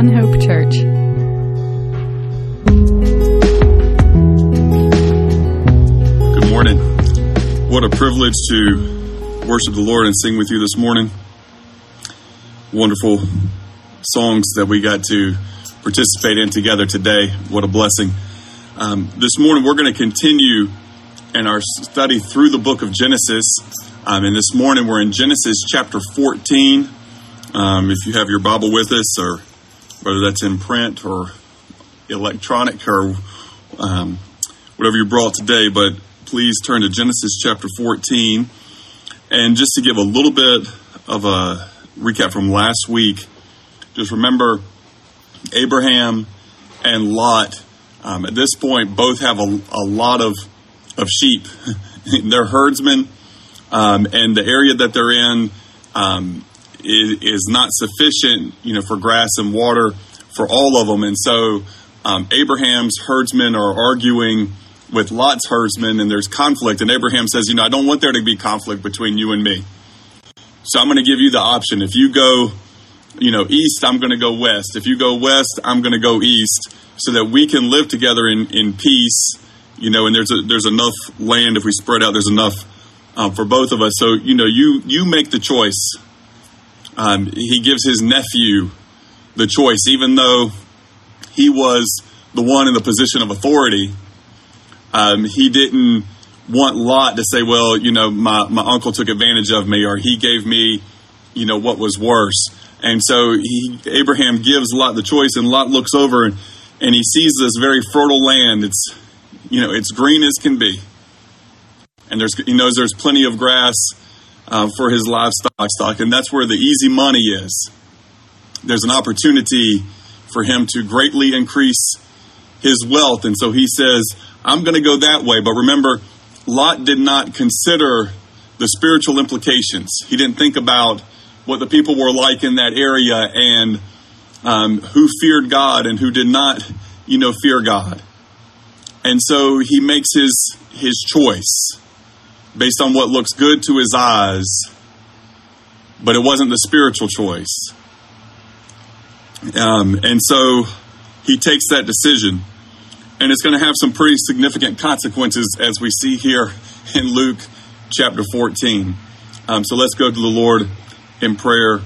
on Hope Church. Good morning. What a privilege to worship the Lord and sing with you this morning. Wonderful songs that we got to participate in together today. What a blessing. This morning we're going to continue in our study through the book of Genesis. And this morning we're in Genesis chapter 14. If you have your Bible with us, or whether that's in print or electronic or whatever you brought today, but please turn to Genesis chapter 14. And just to give a little bit of a recap from last week, just remember Abraham and Lot, at this point, both have a lot of sheep. They're herdsmen, and the area that they're in is not sufficient, for grass and water for all of them. And so Abraham's herdsmen are arguing with Lot's herdsmen, and there's conflict. And Abraham says, I don't want there to be conflict between you and me. So I'm going to give you the option. If you go, east, I'm going to go west. If you go west, I'm going to go east, so that we can live together in peace. And there's enough land. If we spread out, there's enough for both of us. So, you make the choice. He gives his nephew the choice, even though he was the one in the position of authority. He didn't want Lot to say, my uncle took advantage of me, or he gave me, what was worse. And so Abraham gives Lot the choice, and Lot looks over and he sees this very fertile land. It's, it's green as can be. And there's plenty of grass for his livestock. And that's where the easy money is. There's an opportunity for him to greatly increase his wealth. And so he says, I'm going to go that way. But remember, Lot did not consider the spiritual implications. He didn't think about what the people were like in that area, and who feared God and who did not, fear God. And so he makes his choice based on what looks good to his eyes, but it wasn't the spiritual choice. And so he takes that decision, and it's going to have some pretty significant consequences, as we see here in Luke chapter 14. So let's go to the Lord in prayer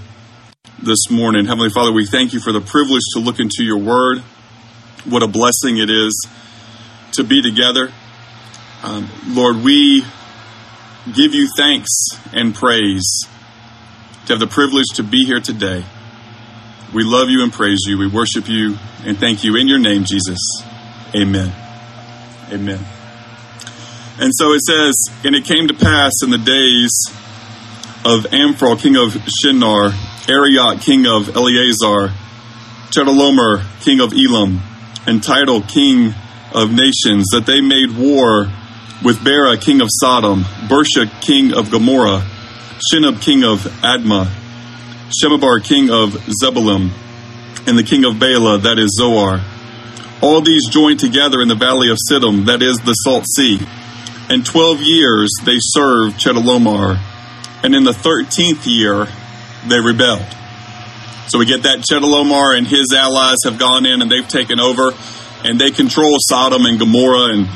this morning. Heavenly Father, we thank you for the privilege to look into your word. What a blessing it is to be together. Lord, we give you thanks and praise to have the privilege to be here today. We love you and praise you. We worship you and thank you in your name, Jesus. Amen. Amen. And so it says, and it came to pass in the days of Amraphel, king of Shinar, Arioch, king of Ellasar, Chedorlaomer, king of Elam, and Tidal, king of nations, that they made war with Bera, king of Sodom, Bersha, king of Gomorrah, Shinab, king of Admah, Shemabar, king of Zeboim, and the king of Bela, that is Zoar. All these joined together in the valley of Siddim, that is the Salt Sea. And 12 years they served Chedorlaomer, and in the 13th year they rebelled. So we get that Chedorlaomer and his allies have gone in and they've taken over, and they control Sodom and Gomorrah and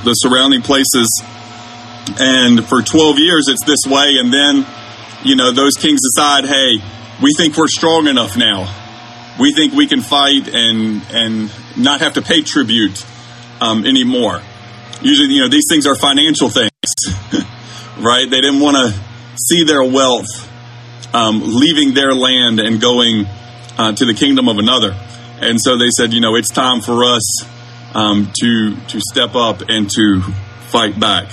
the surrounding places. And for 12 years, it's this way. And then, those kings decide, hey, we think we're strong enough now. We think we can fight and not have to pay tribute anymore. Usually, these things are financial things, right? They didn't want to see their wealth leaving their land and going to the kingdom of another. And so they said, it's time for us to step up and to fight back.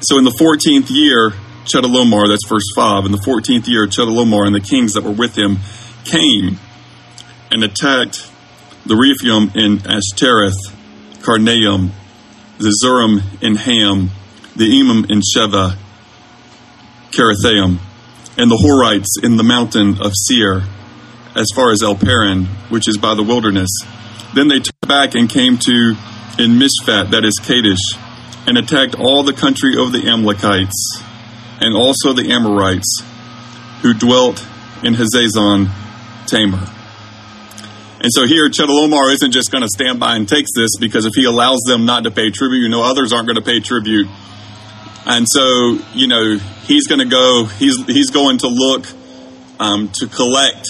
So in the 14th year, Chedorlaomer, that's verse 5, in the 14th year, Chedorlaomer and the kings that were with him came and attacked the Rephaim in Ashtoreth, Carnaim, the Zurim in Ham, the Emim in Sheva, Carathaim, and the Horites in the mountain of Seir, as far as El-Paran, which is by the wilderness. Then they turned back and came to in Mishpat, that is Kadesh, and attacked all the country of the Amalekites, and also the Amorites, who dwelt in Hazazon Tamar. And so here, Chedorlaomer isn't just going to stand by and takes this, because if he allows them not to pay tribute, you know, others aren't going to pay tribute. And so, you know, he's going to go, he's going to look to collect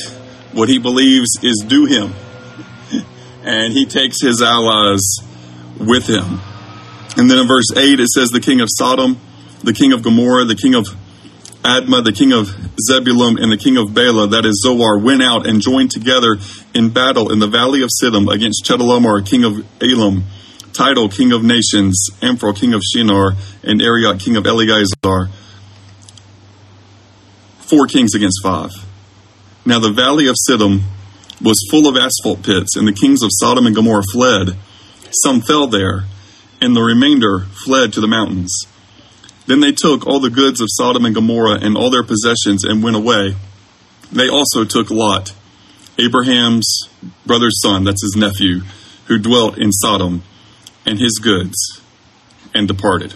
what he believes is due him. And he takes his allies with him. And then in verse 8, it says the king of Sodom, the king of Gomorrah, the king of Admah, the king of Zeboim, and the king of Bera, that is Zoar, went out and joined together in battle in the valley of Siddim against Chedorlaomer, king of Elam, Tidal, king of nations, Amraphel, king of Shinar, and Arioch, king of Ellasar. 4 kings against 5. Now the valley of Siddim was full of asphalt pits, and the kings of Sodom and Gomorrah fled. Some fell there, and the remainder fled to the mountains. Then they took all the goods of Sodom and Gomorrah and all their possessions and went away. They also took Lot, Abraham's brother's son, that's his nephew, who dwelt in Sodom, and his goods, and departed.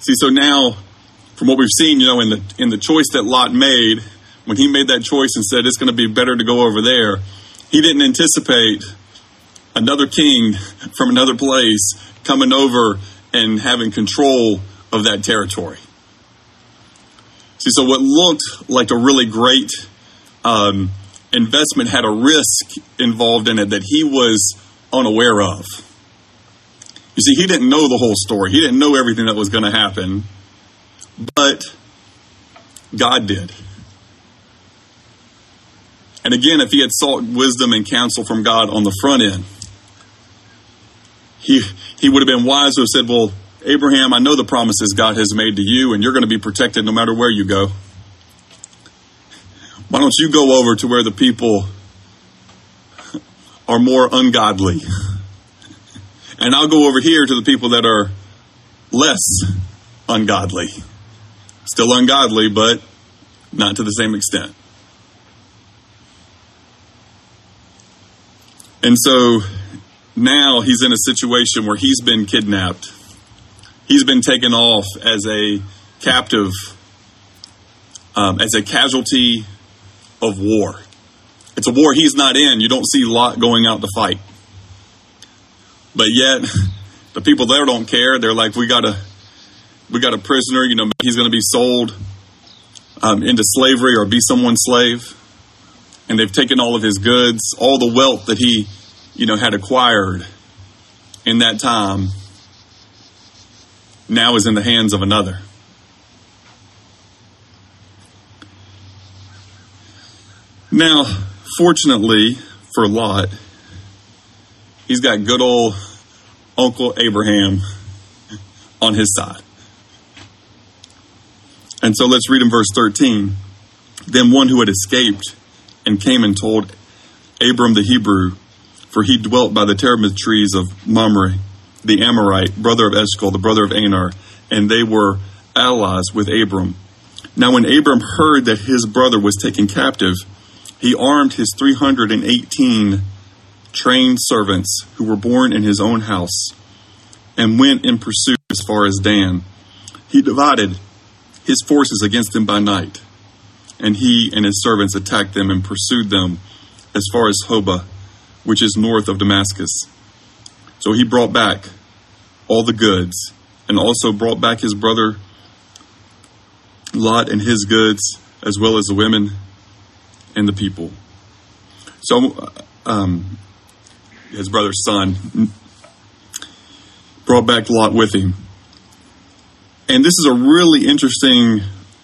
See, so now, from what we've seen, you know, in the choice that Lot made, when he made that choice and said, it's going to be better to go over there, he didn't anticipate another king from another place coming over and having control of that territory. See, so what looked like a really great investment had a risk involved in it that he was unaware of. You see, he didn't know the whole story. He didn't know everything that was going to happen, but God did. And again, if he had sought wisdom and counsel from God on the front end, he would have been wise to have said, well, Abraham, I know the promises God has made to you, and you're going to be protected no matter where you go. Why don't you go over to where the people are more ungodly? And I'll go over here to the people that are less ungodly. Still ungodly, but not to the same extent. And so now he's in a situation where he's been kidnapped. He's been taken off as a captive, as a casualty of war. It's a war he's not in. You don't see Lot going out to fight. But yet, the people there don't care. They're like, we got a prisoner. You know, he's going to be sold into slavery or be someone's slave. And they've taken all of his goods, all the wealth that he, you know, had acquired in that time, now is in the hands of another. Now, fortunately for Lot, he's got good old Uncle Abraham on his side. And so let's read in verse 13. Then one who had escaped and came and told Abram the Hebrew, for he dwelt by the terebinth trees of Mamre, the Amorite, brother of Eshcol, the brother of Aner, and they were allies with Abram. Now when Abram heard that his brother was taken captive, he armed his 318 trained servants who were born in his own house and went in pursuit as far as Dan. He divided his forces against him by night. And he and his servants attacked them and pursued them as far as Hobah, which is north of Damascus. So he brought back all the goods, and also brought back his brother Lot and his goods, as well as the women and the people. So his brother's son brought back Lot with him. And this is a really interesting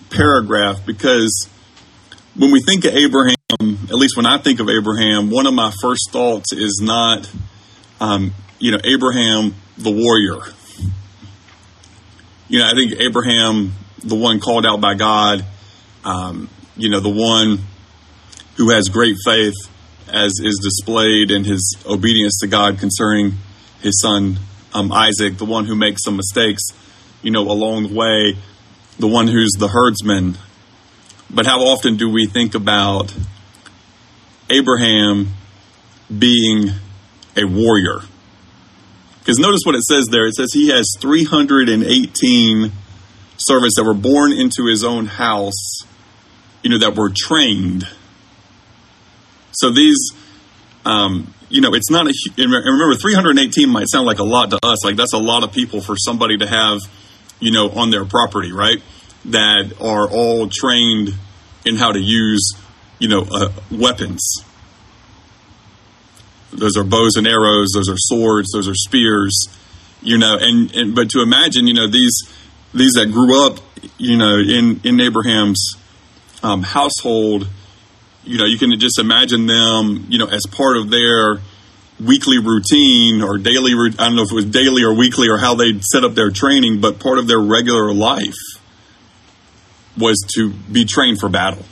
paragraph, because when we think of Abraham, at least when I think of Abraham, one of my first thoughts is not, Abraham the warrior. You know, I think Abraham, the one called out by God, the one who has great faith as is displayed in his obedience to God concerning his son Isaac, the one who makes some mistakes, you know, along the way, the one who's the herdsman. But how often do we think about Abraham being a warrior? Because notice what it says there. It says he has 318 servants that were born into his own house, you know, that were trained. So these, it's not a. And remember, 318 might sound like a lot to us. Like that's a lot of people for somebody to have, on their property, right? That are all trained in how to use, weapons. Those are bows and arrows. Those are swords. Those are spears. But to imagine, these that grew up, in Abraham's household. You can just imagine them, as part of their weekly routine or daily, I don't know if it was daily or weekly or how they set up their training, but part of their regular life was to be trained for battle.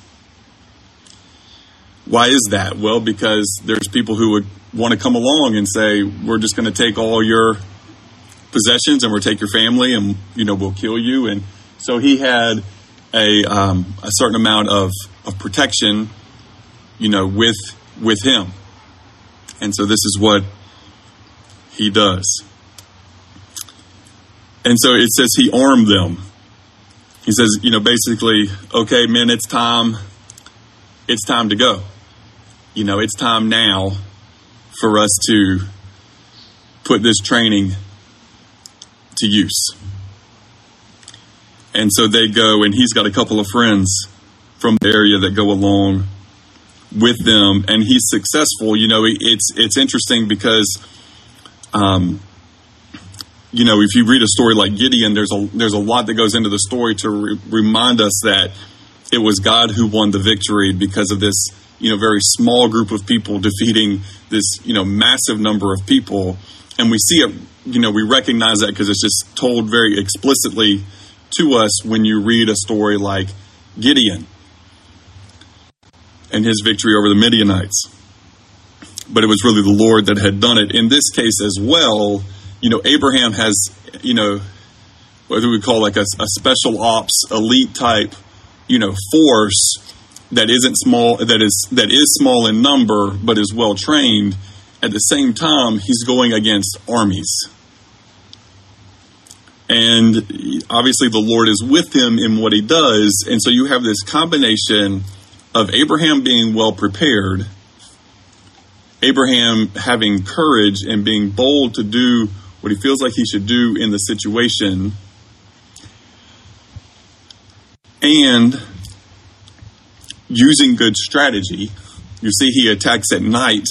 Why is that? Well, because there's people who would want to come along and say, we're just going to take all your possessions and we'll take your family and, we'll kill you. And so he had a certain amount of protection, with him. And so this is what he does. And so it says he armed them. He says, basically, okay, men, it's time to go. It's time now for us to put this training to use. And so they go, and he's got a couple of friends from the area that go along with them, and he's successful. It's interesting because, if you read a story like Gideon, there's a lot that goes into the story to remind us that it was God who won the victory because of this, very small group of people defeating this, massive number of people. And we see it, we recognize that because it's just told very explicitly to us when you read a story like Gideon and his victory over the Midianites. But it was really the Lord that had done it. In this case as well, Abraham has, what we would call like a special ops elite type, force that isn't small, that is small in number, but is well trained. At the same time, he's going against armies. And obviously the Lord is with him in what he does. And so you have this combination of Abraham being well prepared, Abraham having courage and being bold to do what he feels like he should do in the situation, and using good strategy. You see, he attacks at night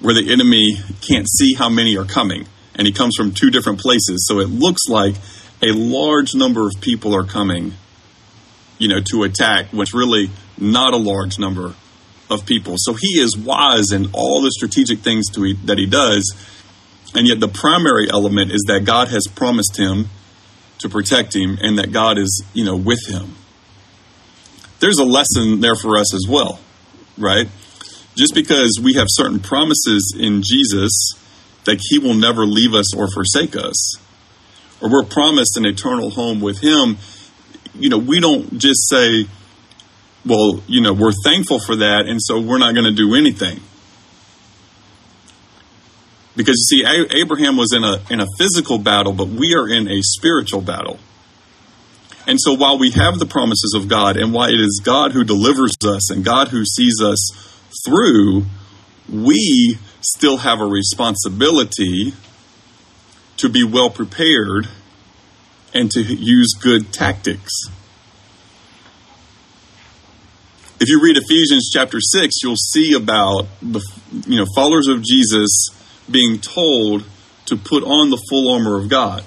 where the enemy can't see how many are coming. And he comes from two different places. So it looks like a large number of people are coming, to attack, which really not a large number of people. So he is wise in all the strategic things that he does. And yet the primary element is that God has promised him to protect him and that God is, with him. There's a lesson there for us as well, right? Just because we have certain promises in Jesus that he will never leave us or forsake us, or we're promised an eternal home with him, we don't just say, well, we're thankful for that, and so we're not going to do anything. Because you see, Abraham was in a physical battle, but we are in a spiritual battle. And so while we have the promises of God, and while it is God who delivers us and God who sees us through, we still have a responsibility to be well prepared and to use good tactics. If you read Ephesians chapter 6, you'll see about the followers of Jesus being told to put on the full armor of God.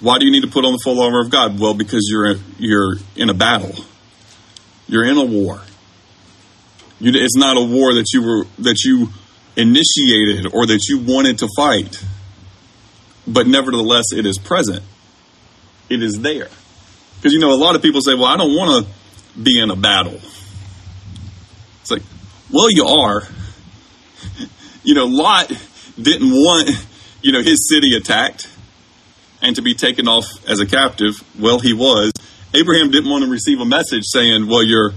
Why do you need to put on the full armor of God? Well, because you're in a battle. You're in a war. It's not a war that you initiated or that you wanted to fight, but nevertheless, it is present. It is there. Because a lot of people say, "Well, I don't want to be in a battle." It's like, well, you are. Lot didn't want, his city attacked and to be taken off as a captive. Well, he was. Abraham didn't want to receive a message saying, well, your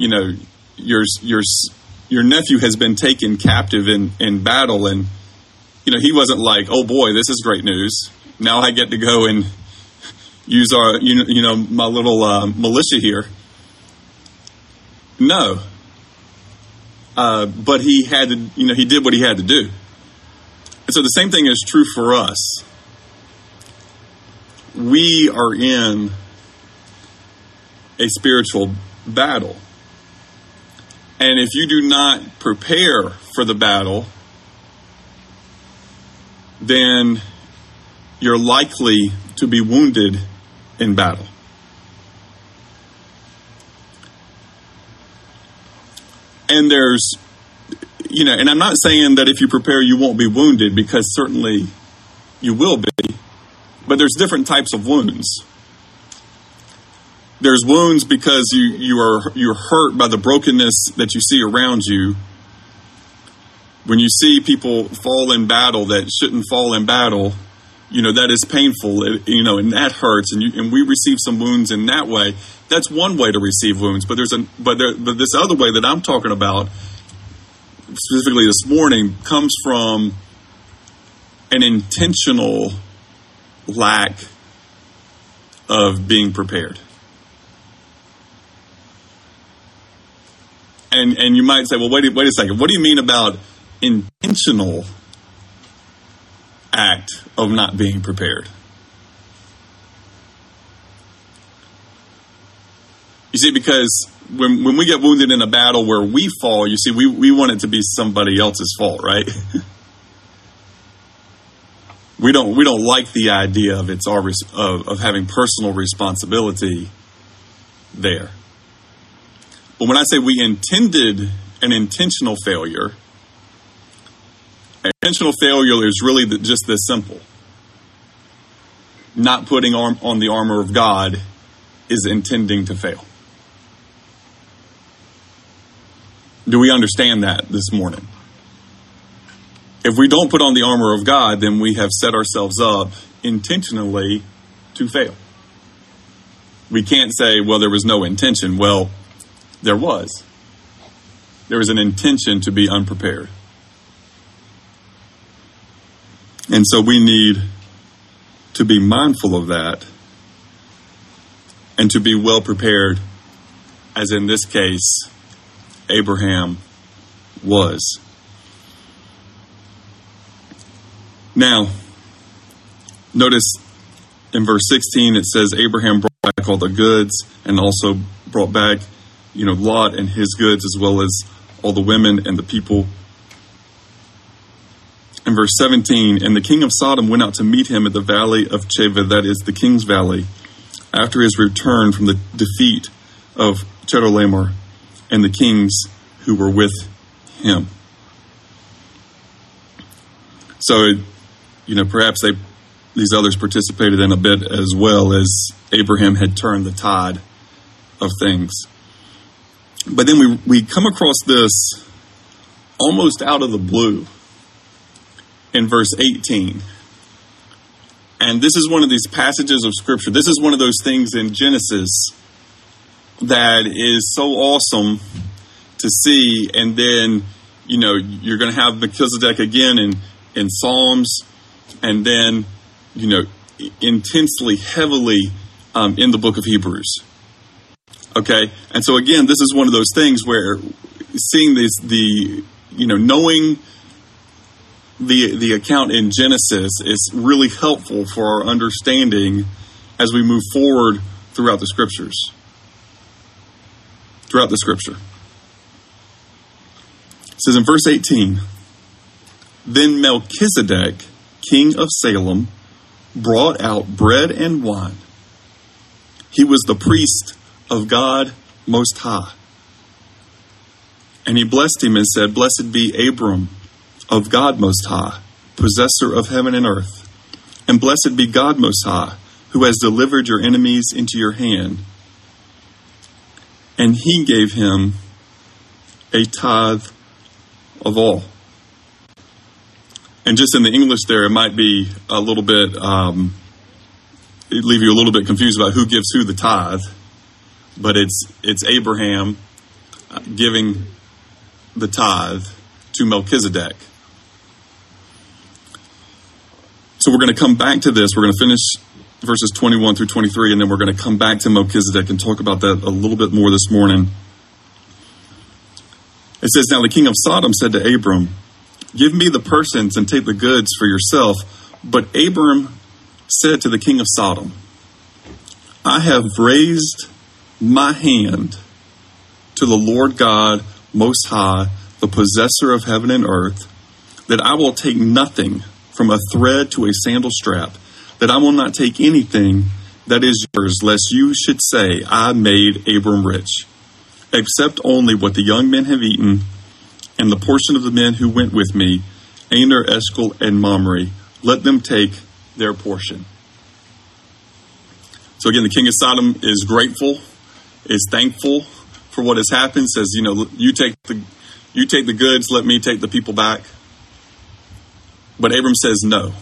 nephew has been taken captive in battle. And, he wasn't like, oh boy, this is great news. Now I get to go and use our, my little militia here. No. But he had to, he did what he had to do. And so the same thing is true for us. We are in a spiritual battle. And if you do not prepare for the battle, then you're likely to be wounded in battle. And there's, and I'm not saying that if you prepare, you won't be wounded, because certainly you will be. But there's different types of wounds. There's wounds because you're hurt by the brokenness that you see around you. When you see people fall in battle that shouldn't fall in battle, that is painful, and that hurts, and we receive some wounds in that way. That's one way to receive wounds, but this other way that I'm talking about specifically this morning comes from an intentional lack of being prepared. And you might say, well, wait a second. What do you mean about intentional act of not being prepared? You see, because when we get wounded in a battle where we fall, we want it to be somebody else's fault, right? We don't like the idea of it's of having personal responsibility there. But when I say we intended an intentional failure, is really just this simple. Not putting on the armor of God is intending to fail. Do we understand that this morning? If we don't put on the armor of God, then we have set ourselves up intentionally to fail. We can't say, well, there was no intention. Well, there was. There was an intention to be unprepared. And so we need to be mindful of that and to be well prepared, as in this case, Abraham was. Now, notice in verse 16 it says, Abraham brought back all the goods and also brought back Lot and his goods, as well as all the women and the people. In verse 17, and the king of Sodom went out to meet him at the valley of Cheva, that is the king's valley, after his return from the defeat of Chedorlaomer and the kings who were with him. So, perhaps these others participated in a bit as well, as Abraham had turned the tide of things. But then we come across this almost out of the blue in verse 18. And this is one of these passages of Scripture. This is one of those things in Genesis that is so awesome to see. And then, you're going to have Melchizedek again in Psalms. And then, intensely, heavily in the book of Hebrews. Okay, and so again, this is one of those things where seeing knowing the account in Genesis is really helpful for our understanding as we move forward throughout the Scriptures. Throughout the Scripture. It says in verse 18, then Melchizedek, king of Salem, brought out bread and wine. He was the priest of God Most High. And he blessed him and said, blessed be Abram of God Most High, possessor of heaven and earth. And blessed be God Most High, who has delivered your enemies into your hand. And he gave him a tithe of all. And just in the English there, it might be a little bit, it'd leave you a little bit confused about who gives who the tithe. But it's Abraham giving the tithe to Melchizedek. So we're going to come back to this. We're going to finish verses 21 through 23, and then we're going to come back to Melchizedek and talk about that a little bit more this morning. It says, now the king of Sodom said to Abram, give me the persons and take the goods for yourself. But Abram said to the king of Sodom, I have raised my hand to the Lord God Most High, the possessor of heaven and earth, that I will take nothing from a thread to a sandal strap, that I will not take anything that is yours, lest you should say, I made Abram rich. Except only what the young men have eaten, and the portion of the men who went with me, Aner, Eshcol, and Mamre, let them take their portion. So again, the king of Sodom is grateful, is thankful for what has happened, says, you know, you take the goods, let me take the people back. But Abram says, no.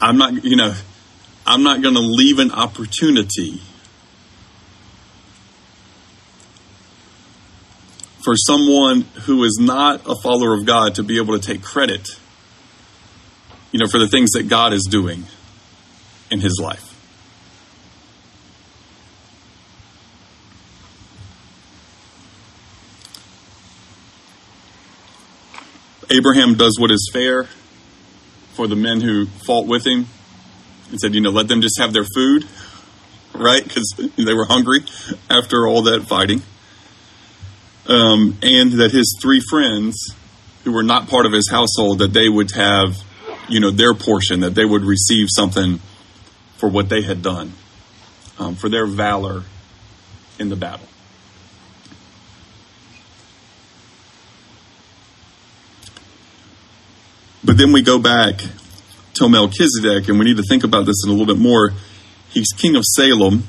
I'm not going to leave an opportunity for someone who is not a follower of God to be able to take credit, you know, for the things that God is doing in his life. Abraham does what is fair for the men who fought with him and said, you know, let them just have their food, right? Because they were hungry after all that fighting. And that his three friends who were not part of his household, that they would have, you know, their portion, that they would receive something for what they had done, for their valor in the battle. But then we go back to Melchizedek, and we need to think about this in a little bit more. He's king of Salem,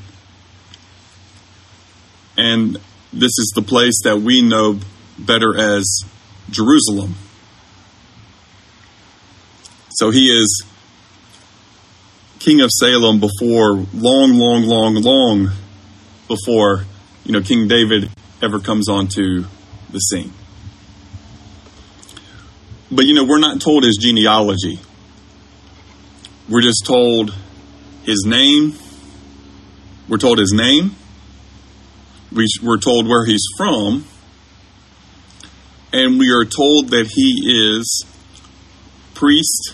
and this is the place that we know better as Jerusalem. So he is king of Salem before, long before, you know, King David ever comes onto the scene. But, you know, we're not told his genealogy. We're just told his name. We're told his name. We're told where he's from. And we are told that he is priest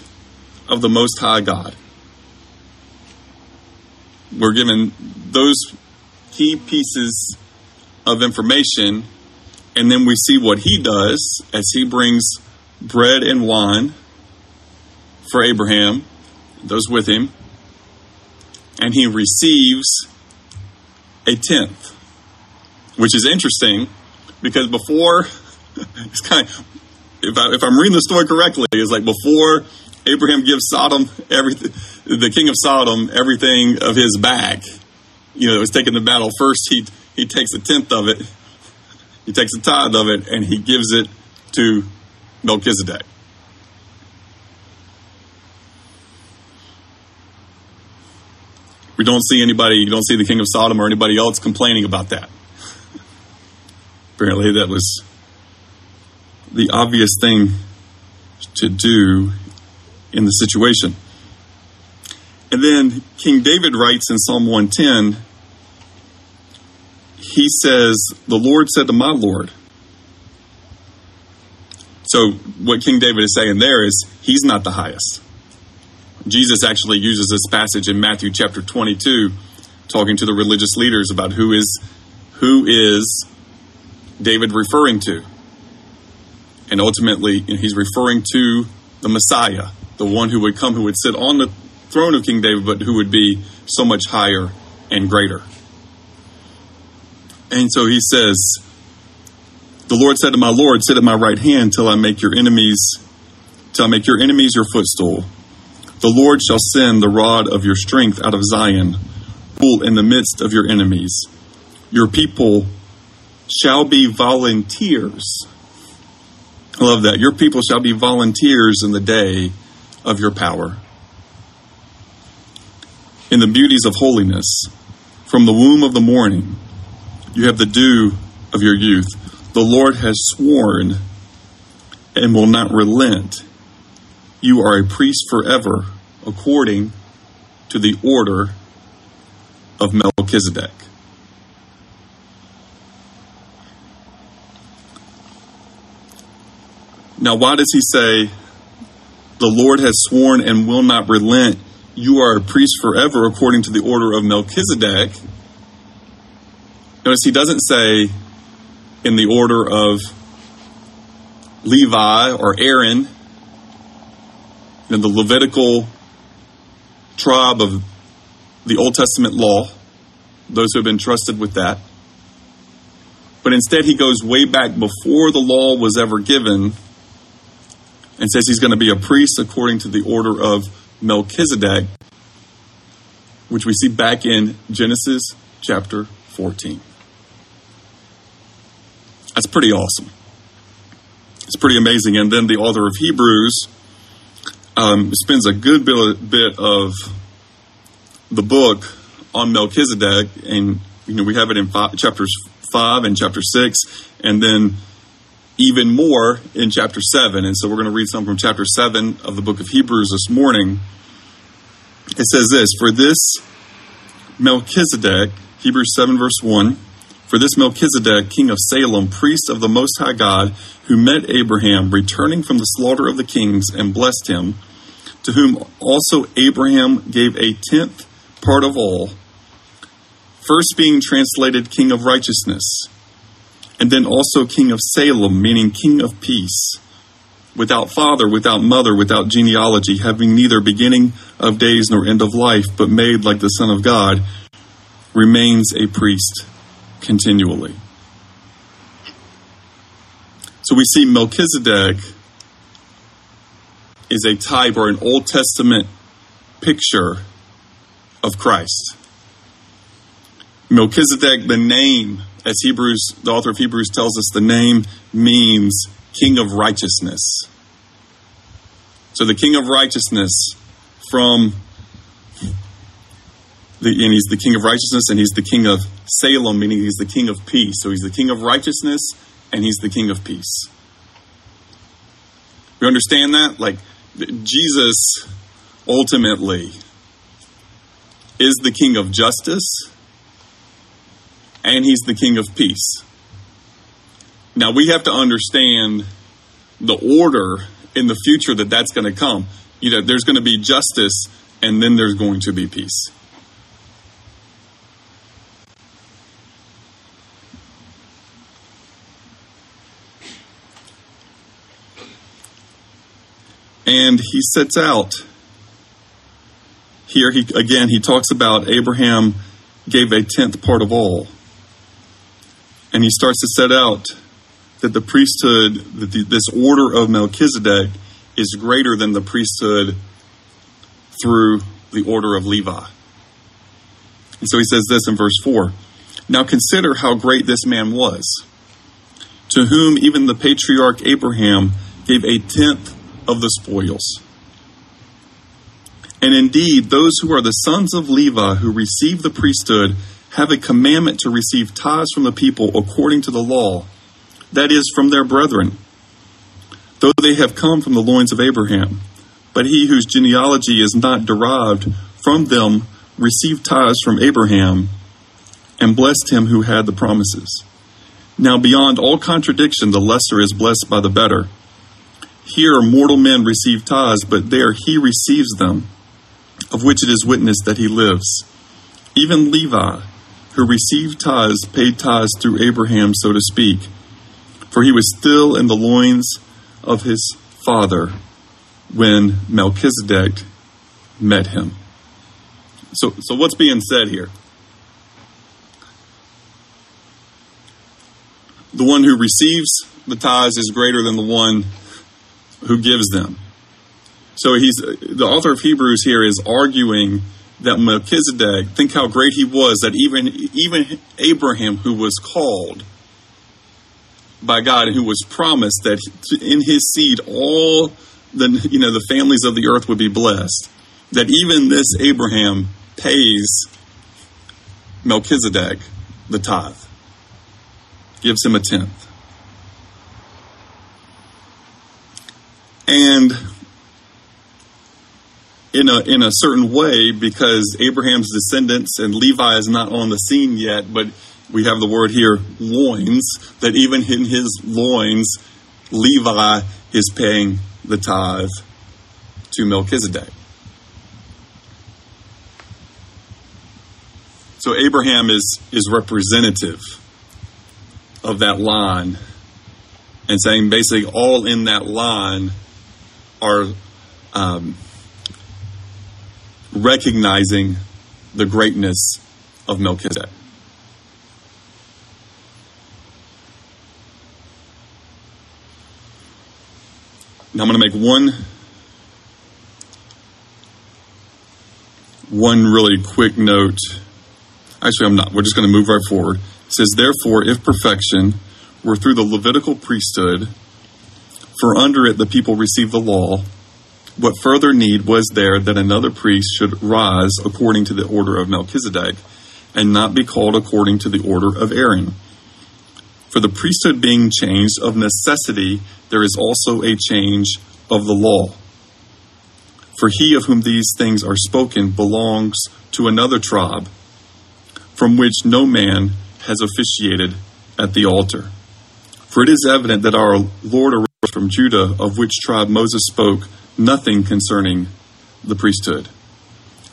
of the Most High God. We're given those key pieces of information, and then we see what he does as he brings bread and wine for Abraham, those with him, and he receives a tenth, which is interesting because before, it's kind of, if I'm reading the story correctly, it's like before Abraham gives Sodom everything, the king of Sodom everything of his bag, you know, it was taking the battle first. He takes a tenth of it, he takes a tithe of it, and he gives it to Melchizedek. We don't see anybody, you don't see the king of Sodom or anybody else complaining about that. Apparently that was the obvious thing to do in the situation. And then King David writes in Psalm 110, he says, the Lord said to my Lord. So what King David is saying there is he's not the highest. Jesus actually uses this passage in Matthew chapter 22, talking to the religious leaders about who is David referring to. And ultimately, he's referring to the Messiah, the one who would come, who would sit on the throne of King David, but who would be so much higher and greater. And so he says, the Lord said to my Lord, sit at my right hand till I make your enemies your footstool. The Lord shall send the rod of your strength out of Zion, rule in the midst of your enemies. Your people shall be volunteers. I love that. Your people shall be volunteers in the day of your power, in the beauties of holiness. From the womb of the morning, you have the dew of your youth. The Lord has sworn and will not relent. You are a priest forever, according to the order of Melchizedek. Now, why does he say, the Lord has sworn and will not relent. You are a priest forever according to the order of Melchizedek. Notice he doesn't say in the order of Levi or Aaron. In the Levitical tribe of the Old Testament law, those who have been trusted with that. But instead he goes way back before the law was ever given and says he's going to be a priest according to the order of Melchizedek, which we see back in Genesis chapter 14. That's pretty awesome. It's pretty amazing. And then the author of Hebrews spends a good bit of the book on Melchizedek, and we have it in chapters 5 and chapter 6, and then even more in chapter 7. And so we're going to read some from chapter 7 of the book of Hebrews this morning. It says this, for this Melchizedek, Hebrews 7 verse 1, for this Melchizedek, king of Salem, priest of the Most High God, who met Abraham, returning from the slaughter of the kings, and blessed him, to whom also Abraham gave a 10th part of all, first being translated king of righteousness, and then also king of Salem, meaning king of peace, without father, without mother, without genealogy, having neither beginning of days nor end of life, but made like the Son of God, remains a priest continually. So we see Melchizedek is a type or an Old Testament picture of Christ. Melchizedek, the name, as Hebrews, the author of Hebrews tells us, the name means king of righteousness. So the king of righteousness and he's the king of righteousness, and he's the king of Salem, meaning he's the king of peace. So he's the king of righteousness, and he's the king of peace. You understand that? Like, Jesus ultimately is the king of justice, and he's the king of peace. Now, we have to understand the order in the future that's going to come. There's going to be justice, and then there's going to be peace. And he sets out. Here, he talks about Abraham gave a 10th part of all. And he starts to set out that the priesthood, this order of Melchizedek, is greater than the priesthood through the order of Levi. And so he says this in verse 4. Now consider how great this man was, to whom even the patriarch Abraham gave a 10th of the spoils. And indeed, those who are the sons of Levi who receive the priesthood have a commandment to receive tithes from the people according to the law, that is, from their brethren, though they have come from the loins of Abraham. But he whose genealogy is not derived from them received tithes from Abraham and blessed him who had the promises. Now beyond all contradiction, the lesser is blessed by the better. Here mortal men receive tithes, but there he receives them, of which it is witnessed that he lives. Even Levi, who received tithes, paid tithes through Abraham, so to speak, for he was still in the loins of his father when Melchizedek met him. So what's being said here? The one who receives the tithes is greater than the one who gives them. So the author of Hebrews here is arguing that Melchizedek, think how great he was, that even Abraham, who was called by God and who was promised that in his seed all the families of the earth would be blessed, that even this Abraham pays Melchizedek the tithe, gives him a 10th. And in a certain way, because Abraham's descendants and Levi is not on the scene yet, but we have the word here, loins, that even in his loins, Levi is paying the tithe to Melchizedek. So Abraham is representative of that line, and saying basically all in that line are recognizing the greatness of Melchizedek. Now I'm going to make one really quick note. Actually, I'm not. We're just going to move right forward. It says, therefore, if perfection were through the Levitical priesthood, for under it the people received the law, what further need was there that another priest should rise according to the order of Melchizedek, and not be called according to the order of Aaron? For the priesthood being changed, of necessity there is also a change of the law. For he of whom these things are spoken belongs to another tribe, from which no man has officiated at the altar. For it is evident that our Lord arose from Judah, of which tribe Moses spoke nothing concerning the priesthood.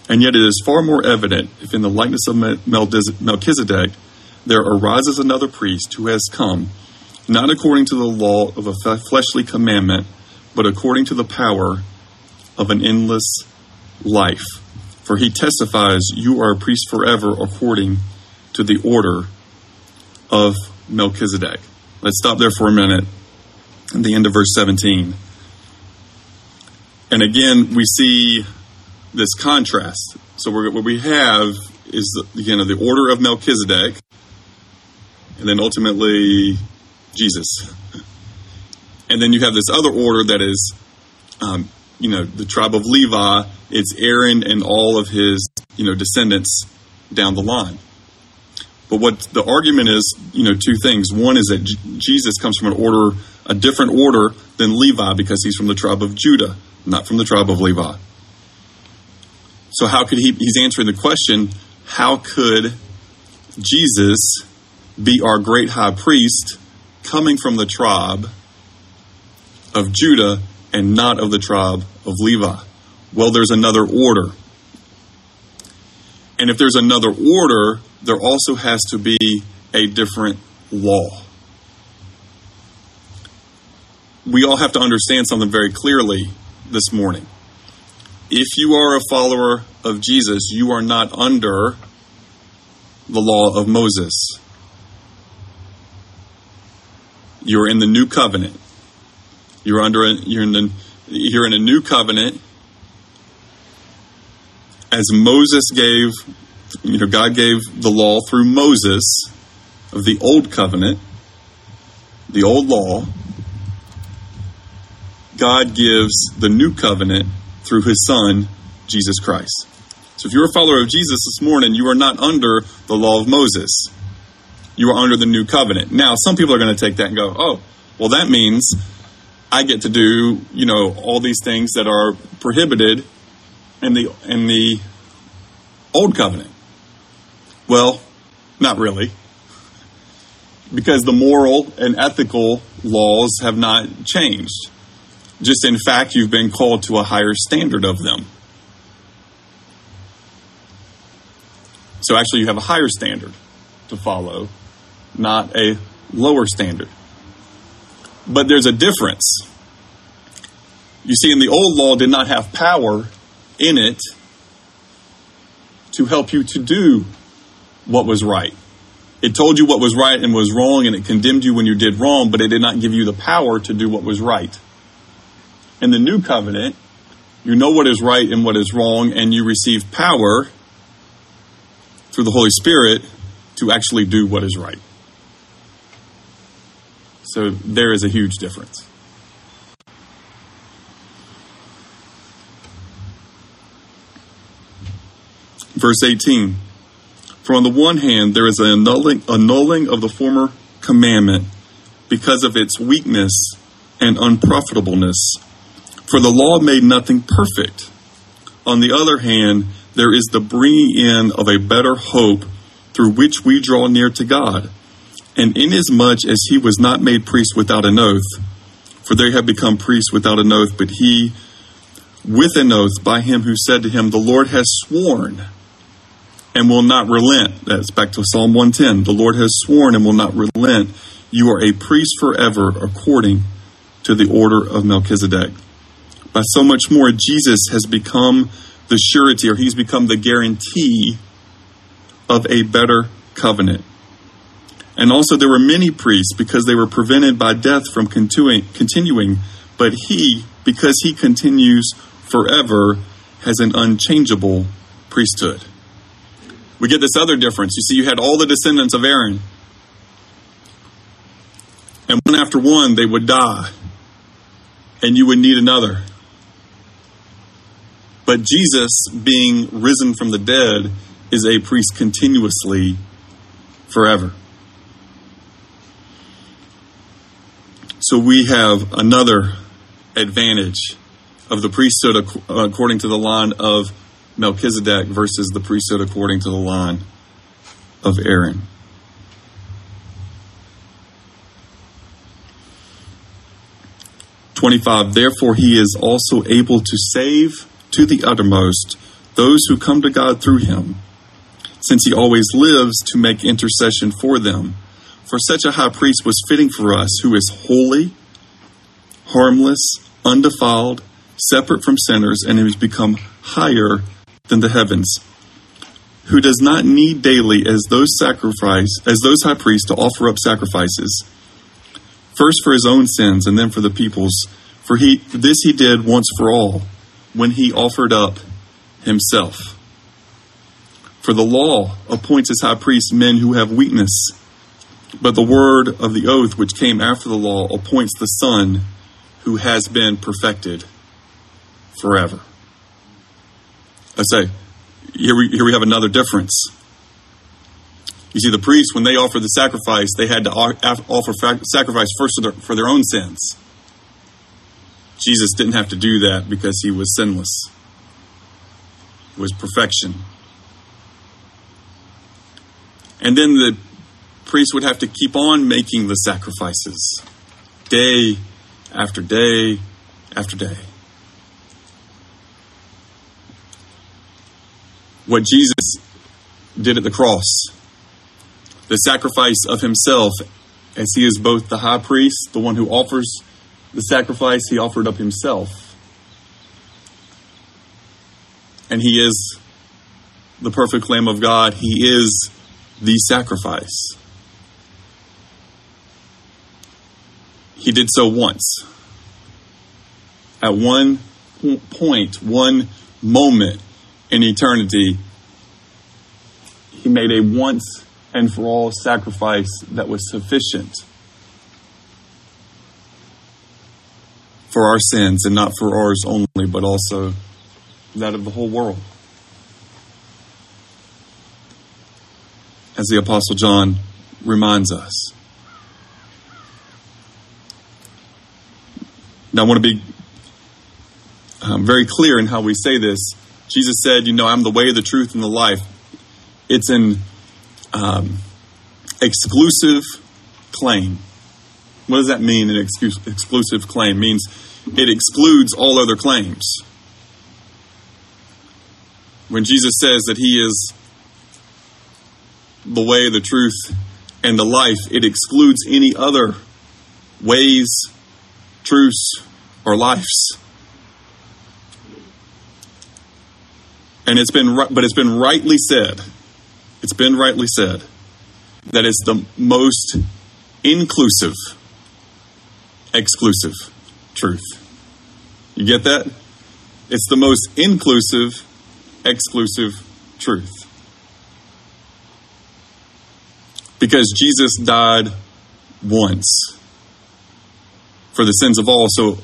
And yet it is far more evident if in the likeness of Melchizedek there arises another priest who has come, not according to the law of a fleshly commandment, but according to the power of an endless life. For he testifies, you are a priest forever according to the order of Melchizedek. Let's stop there for a minute at the end of verse 17. And again, we see this contrast. So what we have is, the order of Melchizedek, and then ultimately Jesus. And then you have this other order that is, the tribe of Levi. It's Aaron and all of his, descendants down the line. But what the argument is, two things. One is that Jesus comes from a different order than Levi, because he's from the tribe of Judah, not from the tribe of Levi. So how could he's answering the question, how could Jesus be our great high priest coming from the tribe of Judah and not of the tribe of Levi? Well, there's another order. And if there's another order, there also has to be a different law. We all have to understand something very clearly this morning. If you are a follower of Jesus, you are not under the law of Moses. You're in the new covenant. You're in a new covenant. As Moses gave, God gave the law through Moses of the old covenant, the old law. God gives the new covenant through his son, Jesus Christ. So if you're a follower of Jesus this morning, you are not under the law of Moses. You are under the new covenant. Now, some people are going to take that and go, oh, well, that means I get to do, all these things that are prohibited in the old covenant. Well, not really. Because the moral and ethical laws have not changed. Just in fact, you've been called to a higher standard of them. So actually you have a higher standard to follow, not a lower standard. But there's a difference. You see, in the old law did not have power in it to help you to do what was right. It told you what was right and was wrong, and it condemned you when you did wrong, but it did not give you the power to do what was right. In the new covenant, you know what is right and what is wrong, and you receive power through the Holy Spirit to actually do what is right. So there is a huge difference. Verse 18. For on the one hand, there is an annulling of the former commandment because of its weakness and unprofitableness. For the law made nothing perfect. On the other hand, there is the bringing in of a better hope through which we draw near to God. And inasmuch as he was not made priest without an oath, for they have become priests without an oath, but he with an oath by him who said to him, the Lord has sworn and will not relent. That's back to Psalm 110. The Lord has sworn and will not relent. You are a priest forever according to the order of Melchizedek. By so much more, Jesus has become the surety, or he's become the guarantee of a better covenant. And also there were many priests because they were prevented by death from continuing, but he, because he continues forever, has an unchangeable priesthood. We get this other difference. You see, you had all the descendants of Aaron, and one after one, they would die, and you would need another. But Jesus, being risen from the dead, is a priest continuously forever. So we have another advantage of the priesthood according to the line of Melchizedek versus the priesthood according to the line of Aaron. Therefore he is also able to save to the uttermost those who come to God through him, since he always lives to make intercession for them. For such a high priest was fitting for us, who is holy, harmless, undefiled, separate from sinners, and who has become higher than the heavens, who does not need daily as those high priests to offer up sacrifices, first for his own sins and then for the people's, for this he did once for all, when he offered up himself. For the law appoints as high priests men who have weakness, but the word of the oath which came after the law appoints the Son who has been perfected forever. I say, here we have another difference. You see, the priests, when they offered the sacrifice, they had to offer sacrifice first for their own sins. Jesus didn't have to do that because he was sinless. It was perfection. And then the priests would have to keep on making the sacrifices day after day after day. What Jesus did at the cross, the sacrifice of himself, as he is both the high priest, the one who offers the sacrifice, he offered up himself. And he is the perfect Lamb of God. He is the sacrifice. He did so once. At one point, one moment in eternity, he made a once and for all sacrifice that was sufficient for our sins, and not for ours only, but also that of the whole world. As the Apostle John reminds us. Now, I want to be very clear in how we say this. Jesus said, I'm the way, the truth, and the life. It's an exclusive claim. What does that mean, an exclusive claim? It means it excludes all other claims. When Jesus says that he is the way, the truth, and the life, it excludes any other ways, truths, or lives. And it's been rightly said that it's the most inclusive, exclusive truth. You get that? It's the most inclusive, exclusive truth. Because Jesus died once for the sins of all, so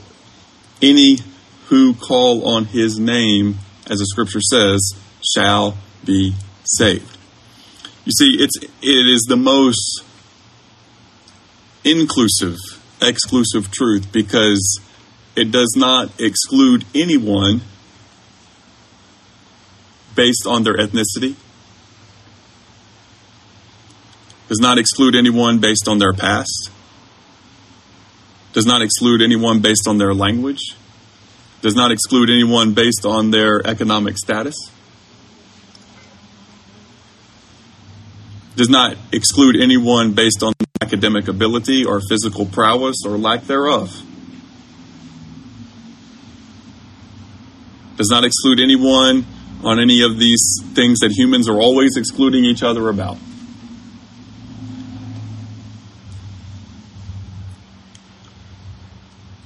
any who call on his name, as the scripture says, shall be saved. You see, it is the most inclusive, exclusive truth because it does not exclude anyone based on their ethnicity. Does not exclude anyone based on their past. does not exclude anyone based on their language, does not exclude anyone based on their economic status, does not exclude anyone based on academic ability or physical prowess or lack thereof, does not exclude anyone on any of these things that humans are always excluding each other about.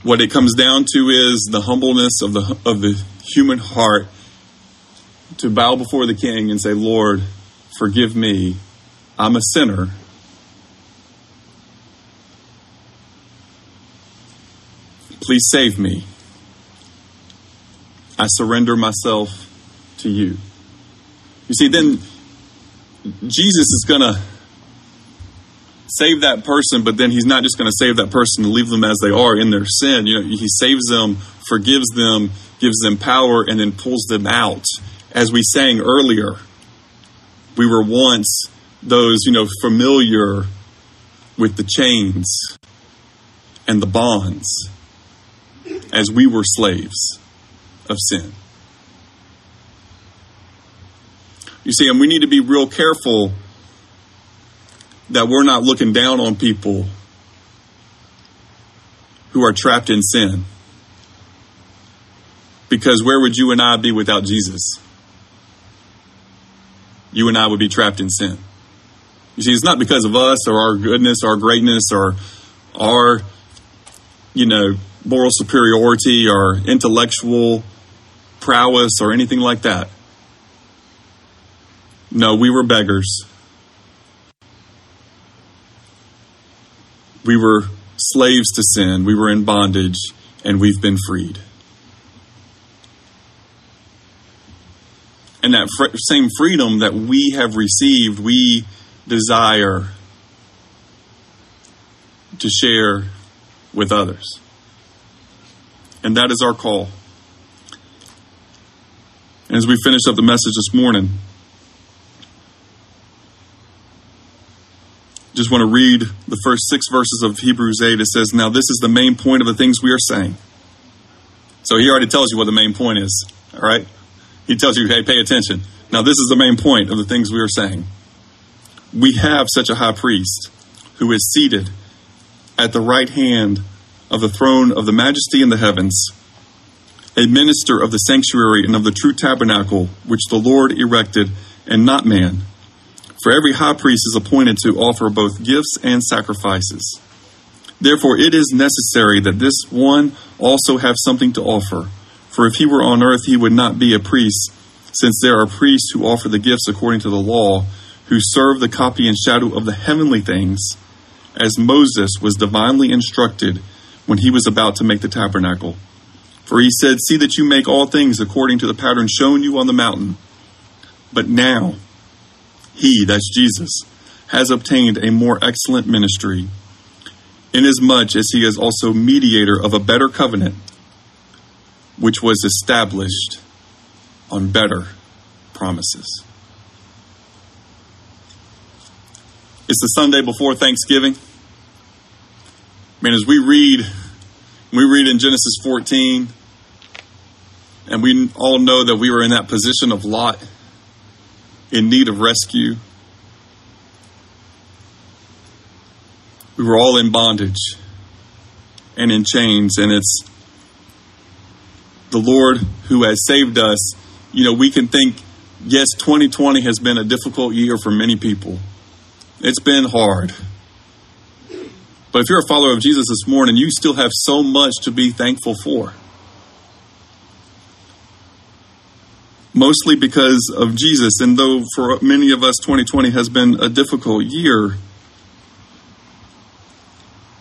What it comes down to is the humbleness of the human heart to bow before the King and say, Lord, forgive me. I'm a sinner. Please save me. I surrender myself to you. You see, then Jesus is going to save that person, but then he's not just going to save that person and leave them as they are in their sin. You know, he saves them, forgives them, gives them power, and then pulls them out. As we sang earlier, we were once those, familiar with the chains and the bonds, as we were slaves of sin. You see, and we need to be real careful that we're not looking down on people who are trapped in sin. Because where would you and I be without Jesus? You and I would be trapped in sin. You see, it's not because of us or our goodness, our greatness, or our, moral superiority or intellectual prowess or anything like that. No, we were beggars. We were slaves to sin. We were in bondage, and we've been freed. And that same freedom that we have received, we desire to share with others. And that is our call. And as we finish up the message this morning, just want to read the first 6 verses of Hebrews 8. It says, now this is the main point of the things we are saying. So he already tells you what the main point is. All right. He tells you, hey, pay attention. Now this is the main point of the things we are saying. We have such a high priest who is seated at the right hand of the throne of the majesty in the heavens, a minister of the sanctuary and of the true tabernacle, which the Lord erected and not man. For every high priest is appointed to offer both gifts and sacrifices. Therefore, it is necessary that this one also have something to offer. For if he were on earth, he would not be a priest, since there are priests who offer the gifts according to the law, who serve the copy and shadow of the heavenly things, as Moses was divinely instructed when he was about to make the tabernacle. For he said, see that you make all things according to the pattern shown you on the mountain. But now, he, that's Jesus, has obtained a more excellent ministry, inasmuch as he is also mediator of a better covenant, which was established on better promises. It's the Sunday before Thanksgiving. Man, as we read in Genesis 14, and we all know that we were in that position of Lot, in need of rescue. We were all in bondage and in chains, and it's the Lord who has saved us. We can think, yes, 2020 has been a difficult year for many people. It's been hard. But if you're a follower of Jesus this morning, you still have so much to be thankful for. Mostly because of Jesus. And though for many of us, 2020 has been a difficult year,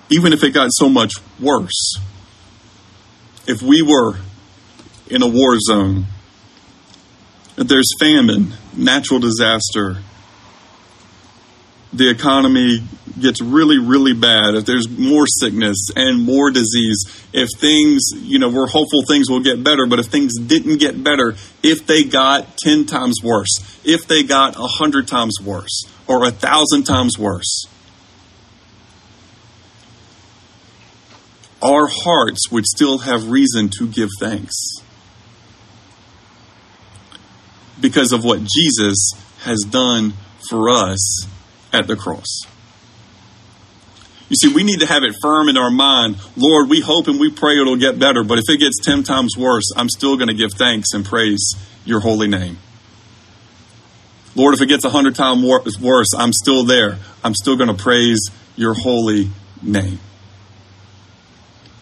even if it got so much worse, if we were in a war zone, if there's famine, natural disaster, the economy gets really, really bad, if there's more sickness and more disease, if things, we're hopeful things will get better, but if things didn't get better, if they got 10 times worse, if they got 100 times worse, or 1,000 times worse, our hearts would still have reason to give thanks because of what Jesus has done for us at the cross. You see, we need to have it firm in our mind. Lord, we hope and we pray it'll get better, but if it gets 10 times worse, I'm still going to give thanks and praise your holy name. Lord, if it gets 100 times worse, I'm still there. I'm still going to praise your holy name.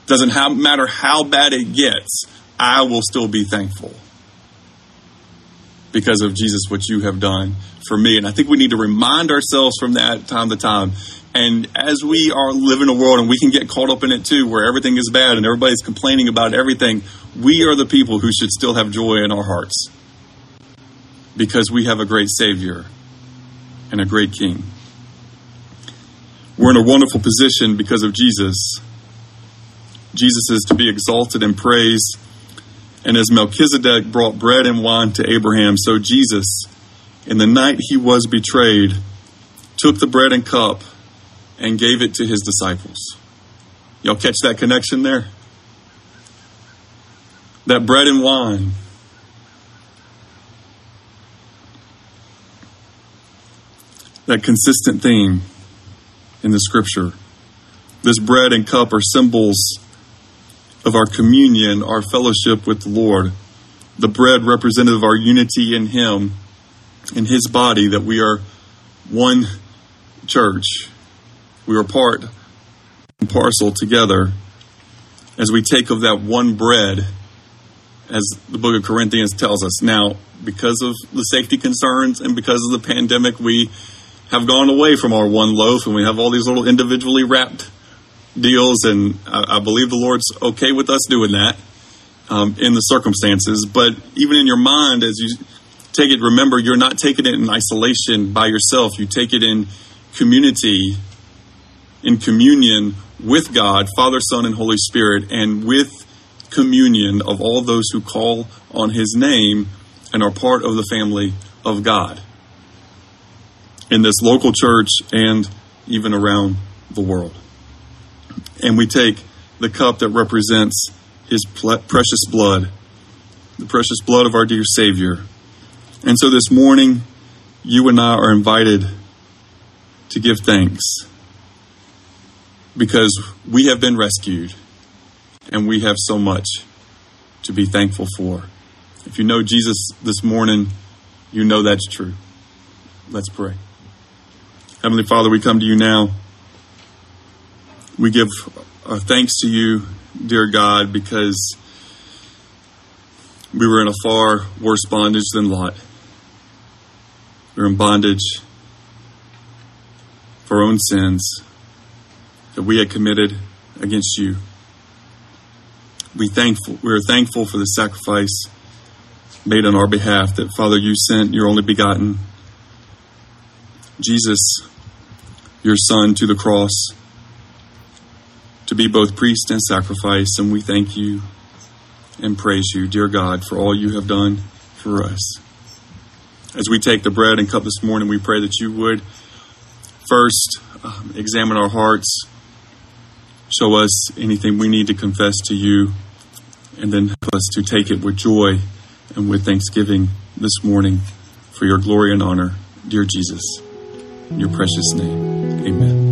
Doesn't matter how bad it gets, I will still be thankful because of Jesus, what you have done for me. And I think we need to remind ourselves from that time to time. And as we are living a world, and we can get caught up in it too, where everything is bad and everybody's complaining about everything, we are the people who should still have joy in our hearts because we have a great Savior and a great King. We're in a wonderful position because of Jesus. Jesus is to be exalted and praised. And as Melchizedek brought bread and wine to Abraham, so Jesus, in the night he was betrayed, took the bread and cup and gave it to his disciples. Y'all catch that connection there? That bread and wine. That consistent theme in the scripture. This bread and cup are symbols of our communion, our fellowship with the Lord. The bread representative of our unity in him, in his body, that we are one church. We are part and parcel together as we take of that one bread, as the book of Corinthians tells us. Now, because of the safety concerns and because of the pandemic, we have gone away from our one loaf, and we have all these little individually wrapped deals, and I believe the Lord's okay with us doing that in the circumstances. But even in your mind, as you take it, remember, you're not taking it in isolation by yourself. You take it in community, in communion with God, Father, Son, and Holy Spirit, and with communion of all those who call on his name and are part of the family of God in this local church and even around the world. And we take the cup that represents his precious blood, the precious blood of our dear Savior. And so this morning, you and I are invited to give thanks because we have been rescued and we have so much to be thankful for. If you know Jesus this morning, you know that's true. Let's pray. Heavenly Father, we come to you now. We give our thanks to you, dear God, because we were in a far worse bondage than Lot. We were in bondage for our own sins that we had committed against you. We are thankful for the sacrifice made on our behalf, that, Father, you sent your only begotten, Jesus, your Son, to the cross, to be both priest and sacrifice, and we thank you and praise you, dear God, for all you have done for us. As we take the bread and cup this morning, we pray that you would first examine our hearts, show us anything we need to confess to you, and then help us to take it with joy and with thanksgiving this morning for your glory and honor, dear Jesus. In your precious name, amen.